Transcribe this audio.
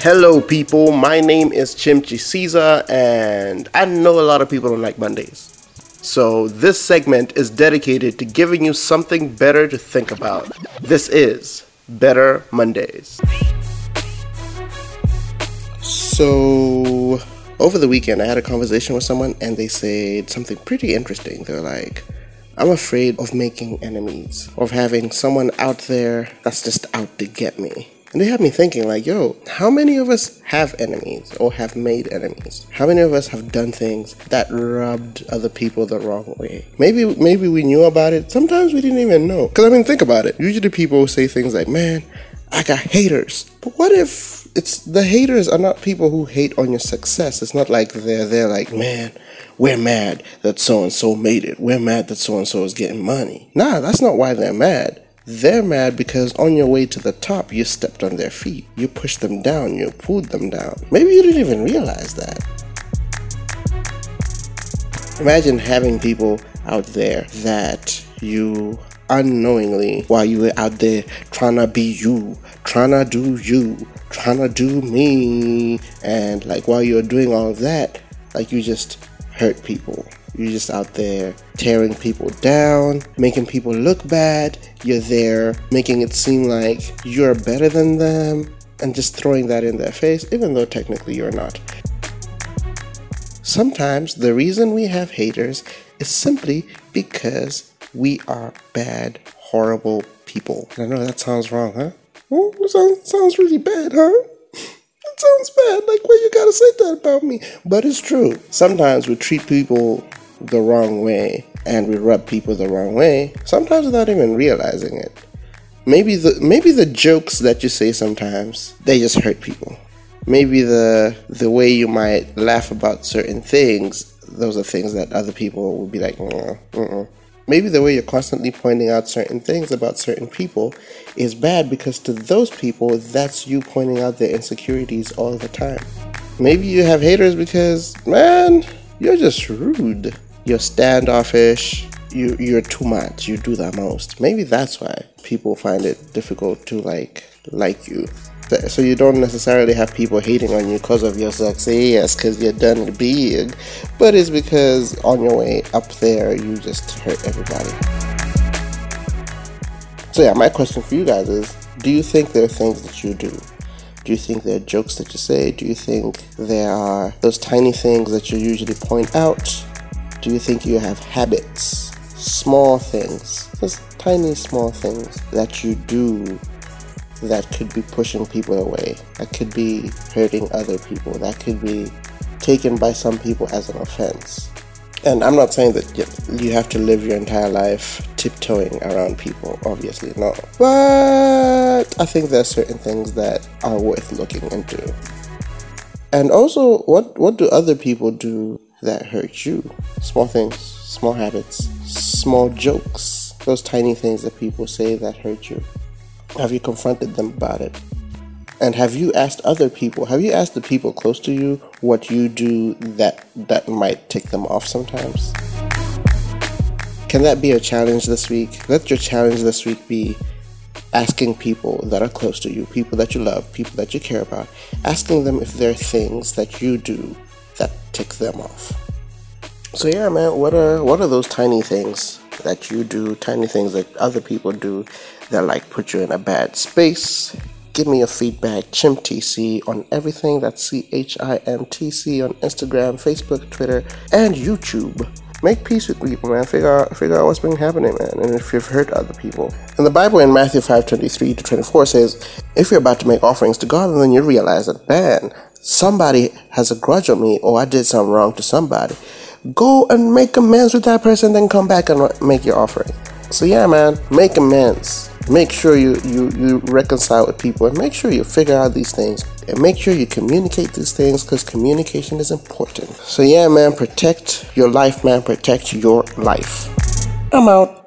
Hello people, my name is Chimchi Caesar, and I know a lot of people don't like Mondays. So this segment is dedicated to giving you something better to think about. This is Better Mondays. So over the weekend I had a conversation with someone and they said something pretty interesting. They're like, I'm afraid of making enemies, of having someone out there that's just out to get me. And they had me thinking like, yo, how many of us have enemies or have made enemies? How many of us have done things that rubbed other people the wrong way? Maybe we knew about it. Sometimes we didn't even know. Because I mean, think about it. Usually people say things like, man, I got haters. But what if it's the haters are not people who hate on your success? It's not like they're like, man, we're mad that so-and-so made it. We're mad that so-and-so is getting money. Nah, that's not why they're mad. They're mad because on your way to the top, you stepped on their feet. You pushed them down. You pulled them down. Maybe you didn't even realize that. Imagine having people out there that you unknowingly, while you were out there trying to be you, trying to do me. And like while you're doing all of that, like you just hurt people. You're just out there tearing people down, making people look bad. You're there making it seem like you're better than them and just throwing that in their face, even though technically you're not. Sometimes the reason we have haters is simply because we are bad, horrible people. I know that sounds wrong, huh? Well, sounds really bad, huh? It sounds bad. Like, well, you gotta say that about me? But it's true. Sometimes we treat people the wrong way and we rub people the wrong way, sometimes without even realizing it. Maybe the jokes that you say sometimes, they just hurt people. Maybe the way you might laugh about certain things, those are things that other people will be like, Maybe the way you're constantly pointing out certain things about certain people is bad because to those people, that's you pointing out their insecurities all the time. Maybe you have haters because, man, you're just rude. You're standoffish. You're too much. You do the most. Maybe that's why people find it difficult to like you. So you don't necessarily have people hating on you because of your success, because you're done big, but it's because on your way up there, you just hurt everybody. So yeah, my question for you guys is, do you think there are things that you do? Do you think there are jokes that you say? Do you think there are those tiny things that you usually point out? Do you think you have habits, small things, just tiny small things that you do that could be pushing people away, that could be hurting other people, that could be taken by some people as an offense? And I'm not saying that you have to live your entire life tiptoeing around people, obviously, no. But I think there are certain things that are worth looking into. And also, what do other people do that hurt you? Small things, small habits, small jokes, those tiny things that people say that hurt you. Have you confronted them about it? And have you asked other people, have you asked the people close to you what you do that might tick them off sometimes? Can that be a challenge this week? Let your challenge this week be asking people that are close to you, people that you love, people that you care about, asking them if there are things that you do that tick them off. So yeah, man, what are those tiny things that you do, tiny things that other people do that like put you in a bad space? Give me your feedback, ChimTC, on everything. That's ChimTC on Instagram, Facebook, Twitter, and YouTube. Make peace with people, man. Figure out what's been happening, man, and if you've hurt other people. And the Bible in Matthew 5:23-24 says, if you're about to make offerings to God and then you realize that, man, somebody has a grudge on me or I did something wrong to somebody, go and make amends with that person, then come back and make your offering. So yeah, man, make amends. Make sure you reconcile with people and make sure you figure out these things and make sure you communicate these things because communication is important. So yeah, man, protect your life, man. Protect your life. I'm out.